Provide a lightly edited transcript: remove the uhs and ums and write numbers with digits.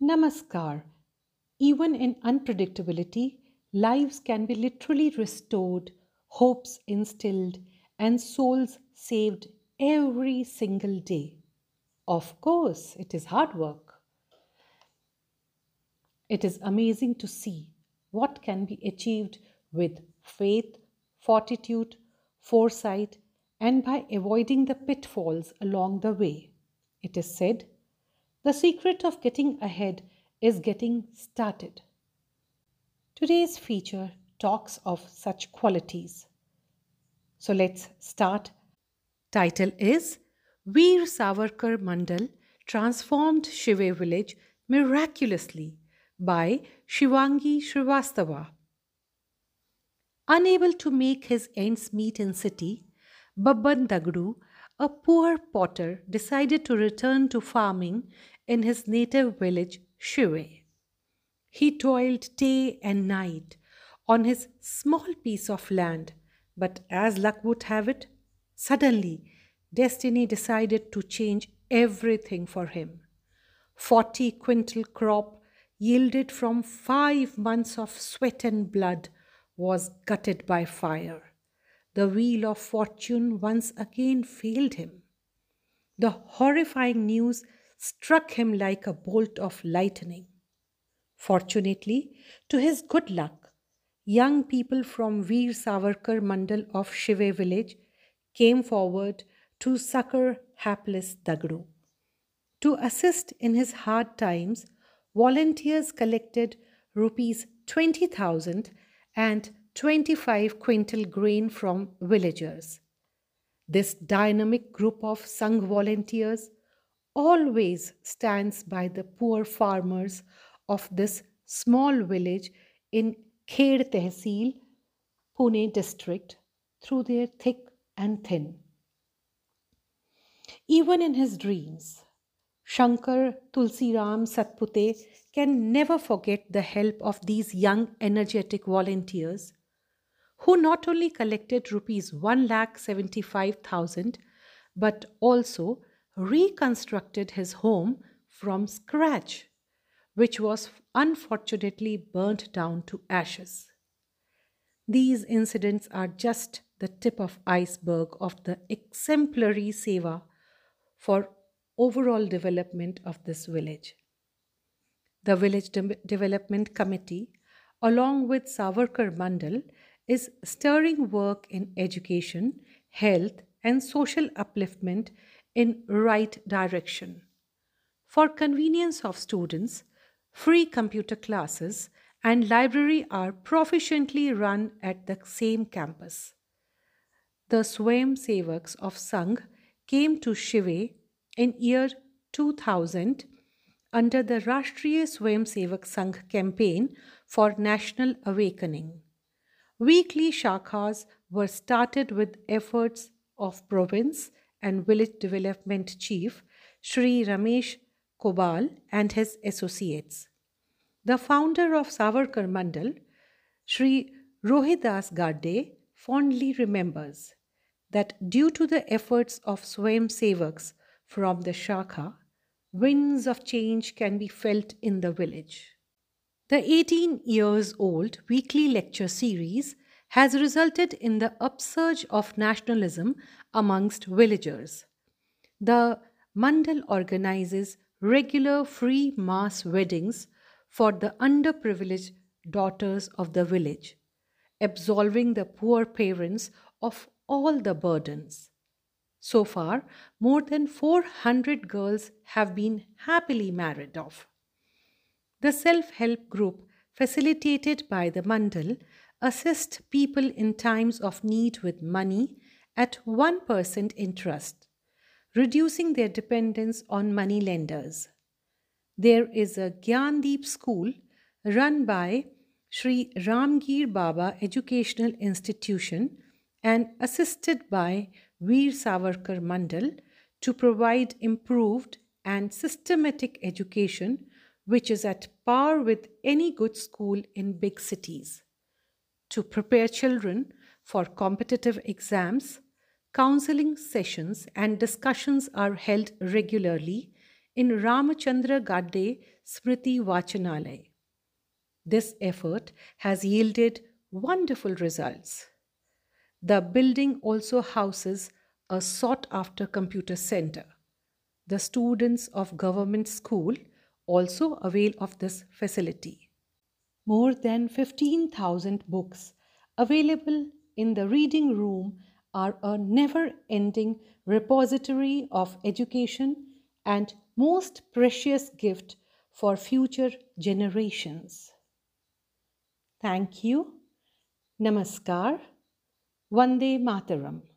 Namaskar. Even in unpredictability, lives can be literally restored, hopes instilled, and souls saved every single day. Of course, it is hard work. It is amazing to see what can be achieved with faith, fortitude, foresight, and by avoiding the pitfalls along the way. It is said, the secret of getting ahead is getting started. Today's feature talks of such qualities. So let's start. Title is Veer Savarkar Mandal transformed Shiva Village miraculously by Shivangi Shrivastava. Unable to make his ends meet in city, Babbandagdu, a poor potter, decided to return to farming in his native village Shuei. He toiled day and night on his small piece of land, but as luck would have it, suddenly destiny decided to change everything for him. 40-quintal crop yielded from 5 months of sweat and blood was gutted by fire. The wheel of fortune once again failed him. The horrifying news struck him like a bolt of lightning. Fortunately, to his good luck, young people from Veer Savarkar Mandal of Shiva village came forward to succor hapless Dagdu. To assist in his hard times, volunteers collected rupees 20,000 and 25 quintal grain from villagers. This dynamic group of Sangh volunteers always stands by the poor farmers of this small village in Kher Tehsil, Pune District, through their thick and thin. Even in his dreams, Shankar Tulsi Ram Satpute can never forget the help of these young energetic volunteers who not only collected rupees 1,75,000 but also reconstructed his home from scratch, which was unfortunately burnt down to ashes. These incidents are just the tip of iceberg of the exemplary seva for overall development of this village. The Village Development Committee, along with Savarkar Mandal, is stirring work in education, health, and social upliftment in right direction. For convenience of students, free computer classes and library are proficiently run at the same campus. The Swayam Sevaks of Sangh came to Shuei in year 2000 under the Rashtriya Swayam Sevaks Sangh campaign for national awakening. Weekly shakhas were started with efforts of province and village development chief Sri Ramesh Kobal and his associates. The founder of Savarkar Mandal, Sri Rohidas Garde, fondly remembers that due to the efforts of Swayam Sevaks from the Shakha, winds of change can be felt in the village. The 18 years old weekly lecture series has resulted in the upsurge of nationalism amongst villagers. The Mandal organizes regular free mass weddings for the underprivileged daughters of the village, absolving the poor parents of all the burdens. So far, more than 400 girls have been happily married off. The self-help group, facilitated by the Mandal, assists people in times of need with money at 1% interest, reducing their dependence on money lenders. There is a Gyan Deep school run by Sri Ramgir Baba Educational Institution and assisted by Veer Savarkar Mandal to provide improved and systematic education, which is at par with any good school in big cities. To prepare children for competitive exams, counseling sessions and discussions are held regularly in Ramachandra Gadde Smriti Vachanalay. This effort has yielded wonderful results. The building also houses a sought-after computer center. The students of government school also avail of this facility. More than 15,000 books available in the reading room are a never-ending repository of education and most precious gift for future generations. Thank you. Namaskar. Vande Mataram.